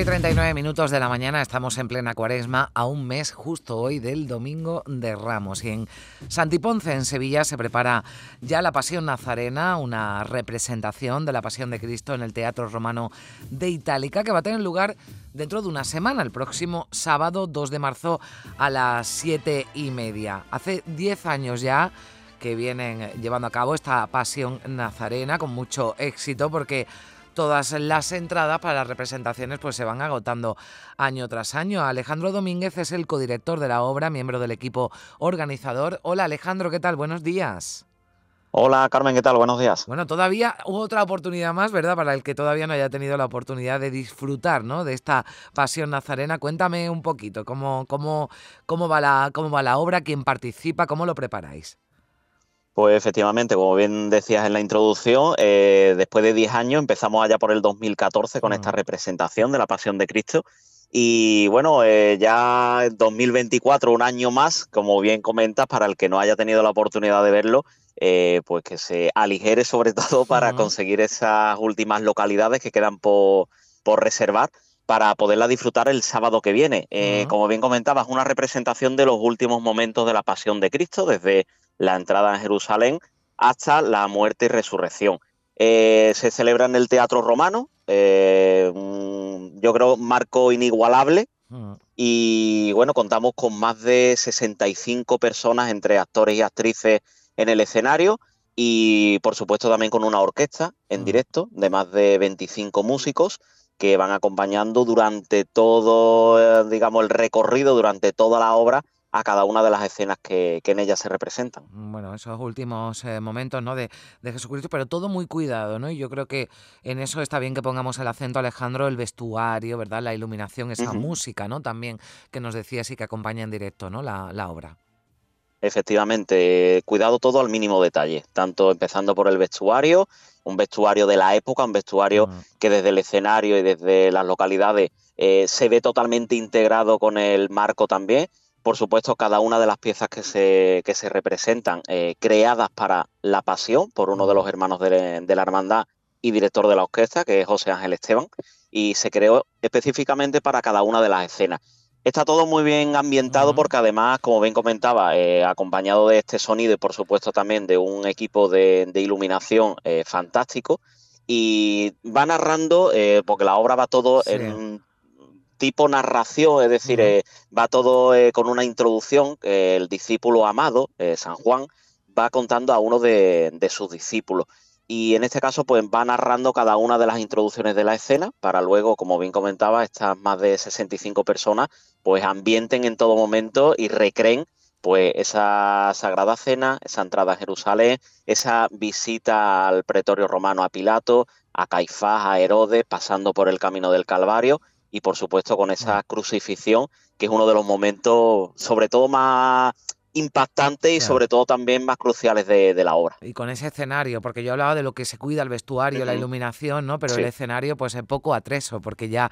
Y 39 minutos de la mañana, estamos en plena cuaresma, a un mes justo hoy del Domingo de Ramos. Y en Santiponce, en Sevilla, se prepara ya la Pasión Nazarena, una representación de la Pasión de Cristo en el Teatro Romano de Itálica, que va a tener lugar dentro de una semana, el próximo sábado 2 de marzo a las 7:30. Hace 10 años ya que vienen llevando a cabo esta Pasión Nazarena con mucho éxito, porque todas las entradas para las representaciones pues se van agotando año tras año. Alejandro Domínguez es el codirector de la obra, miembro del equipo organizador. Hola Alejandro, ¿qué tal? Buenos días. Hola Carmen, ¿qué tal? Buenos días. Bueno, todavía otra oportunidad más, ¿verdad? Para el que todavía no haya tenido la oportunidad de disfrutar, ¿no?, de esta Pasión Nazarena. Cuéntame un poquito cómo va la obra, quién participa, cómo lo preparáis. Pues efectivamente, como bien decías en la introducción, después de 10 años empezamos allá por el 2014 con esta representación de la Pasión de Cristo y bueno, ya en 2024, un año más, como bien comentas, para el que no haya tenido la oportunidad de verlo, pues que se aligere sobre todo para conseguir esas últimas localidades que quedan por reservar, para poderla disfrutar el sábado que viene. Como bien comentabas, una representación de los últimos momentos de la Pasión de Cristo, desde la entrada en Jerusalén hasta la muerte y resurrección. Se celebra en el Teatro Romano, yo creo marco inigualable, y bueno, contamos con más de 65 personas entre actores y actrices en el escenario y por supuesto también con una orquesta en directo de más de 25 músicos que van acompañando durante todo, digamos, el recorrido, durante toda la obra, a cada una de las escenas que en ella se representan. Bueno, esos últimos momentos, ¿no?, de Jesucristo, pero todo muy cuidado, ¿no? Y yo creo que en eso está bien que pongamos el acento, Alejandro, el vestuario, ¿verdad?, la iluminación, esa música, ¿no?, también que nos decías y que acompaña en directo, ¿no?, la obra. Efectivamente, cuidado todo al mínimo detalle, tanto empezando por el vestuario, un vestuario de la época, un vestuario que desde el escenario y desde las localidades se ve totalmente integrado con el marco también. Por supuesto, cada una de las piezas que se representan, creadas para la pasión, por uno de los hermanos de la hermandad y director de la orquesta, que es José Ángel Esteban, y se creó específicamente para cada una de las escenas. Está todo muy bien ambientado porque además, como bien comentaba, acompañado de este sonido y por supuesto también de un equipo de iluminación fantástico, y va narrando, porque la obra va todo en tipo narración, es decir, va todo con una introducción. El discípulo amado, San Juan, va contando a uno de sus discípulos y en este caso pues va narrando cada una de las introducciones de la escena para luego, como bien comentaba, estas más de 65 personas pues ambienten en todo momento y recreen pues esa Sagrada Cena, esa entrada a Jerusalén, esa visita al pretorio romano, a Pilato, a Caifás, a Herodes, pasando por el camino del Calvario. Y por supuesto con esa crucifixión, que es uno de los momentos sobre todo más impactantes y sobre todo también más cruciales de la obra. Y con ese escenario, porque yo hablaba de lo que se cuida, el vestuario, la iluminación, ¿no? Pero el escenario pues es poco atrezo, porque ya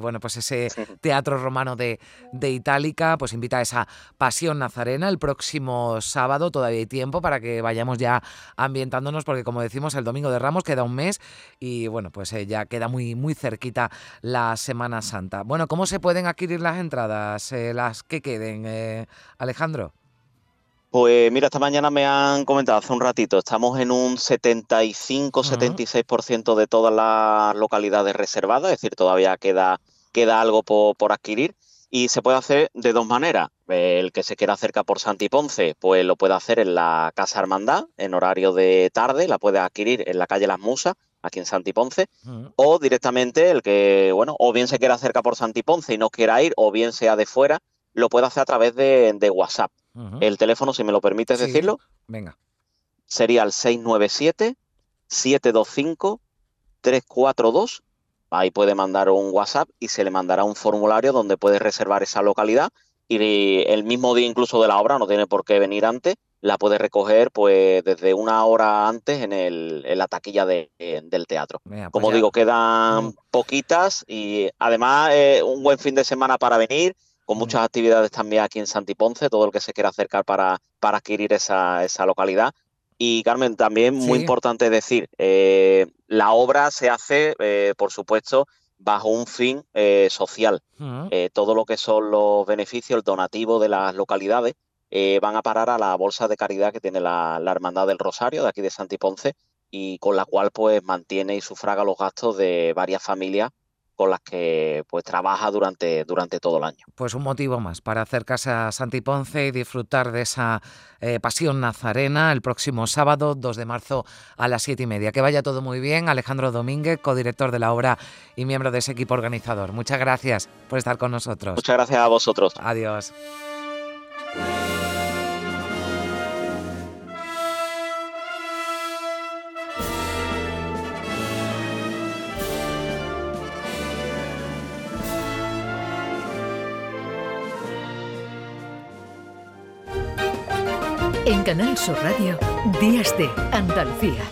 bueno, pues ese Teatro Romano de Itálica pues invita a esa Pasión Nazarena el próximo sábado. Todavía hay tiempo para que vayamos ya ambientándonos, porque como decimos, el Domingo de Ramos queda un mes y bueno, pues ya queda muy, muy cerquita la Semana Santa. Bueno, ¿cómo se pueden adquirir las entradas, las que queden, Alejandro? Pues mira, esta mañana me han comentado hace un ratito, estamos en un 75-76% de todas las localidades reservadas, es decir, todavía queda algo por adquirir y se puede hacer de dos maneras. El que se quiera acerca por Santiponce, pues lo puede hacer en la Casa Hermandad, en horario de tarde, la puede adquirir en la calle Las Musas, aquí en Santiponce, o directamente el que, bueno, o bien se quiera acerca por Santiponce y no quiera ir, o bien sea de fuera, lo puede hacer a través de WhatsApp. El teléfono, si me lo permites decirlo, venga, sería el 697-725-342 Ahí puede mandar un WhatsApp y se le mandará un formulario donde puede reservar esa localidad, y el mismo día incluso de la obra, no tiene por qué venir antes, la puede recoger pues desde una hora antes en la taquilla del teatro. Mira, pues como ya digo, quedan poquitas, y además un buen fin de semana para venir, con muchas actividades también aquí en Santiponce, todo el que se quiera acercar para adquirir esa localidad. Y Carmen, también muy importante decir, la obra se hace, por supuesto, bajo un fin social. Todo lo que son los beneficios, el donativo de las localidades, van a parar a la bolsa de caridad que tiene la Hermandad del Rosario, de aquí de Santiponce, y con la cual pues mantiene y sufraga los gastos de varias familias con las que pues trabaja durante todo el año. Pues un motivo más para acercarse a Santiponce y disfrutar de esa pasión nazarena el próximo sábado 2 de marzo a las 7:30. Que vaya todo muy bien. Alejandro Domínguez, codirector de la obra y miembro de ese equipo organizador. Muchas gracias por estar con nosotros. Muchas gracias a vosotros. Adiós. En Canal Sur Radio, Días de Andalucía.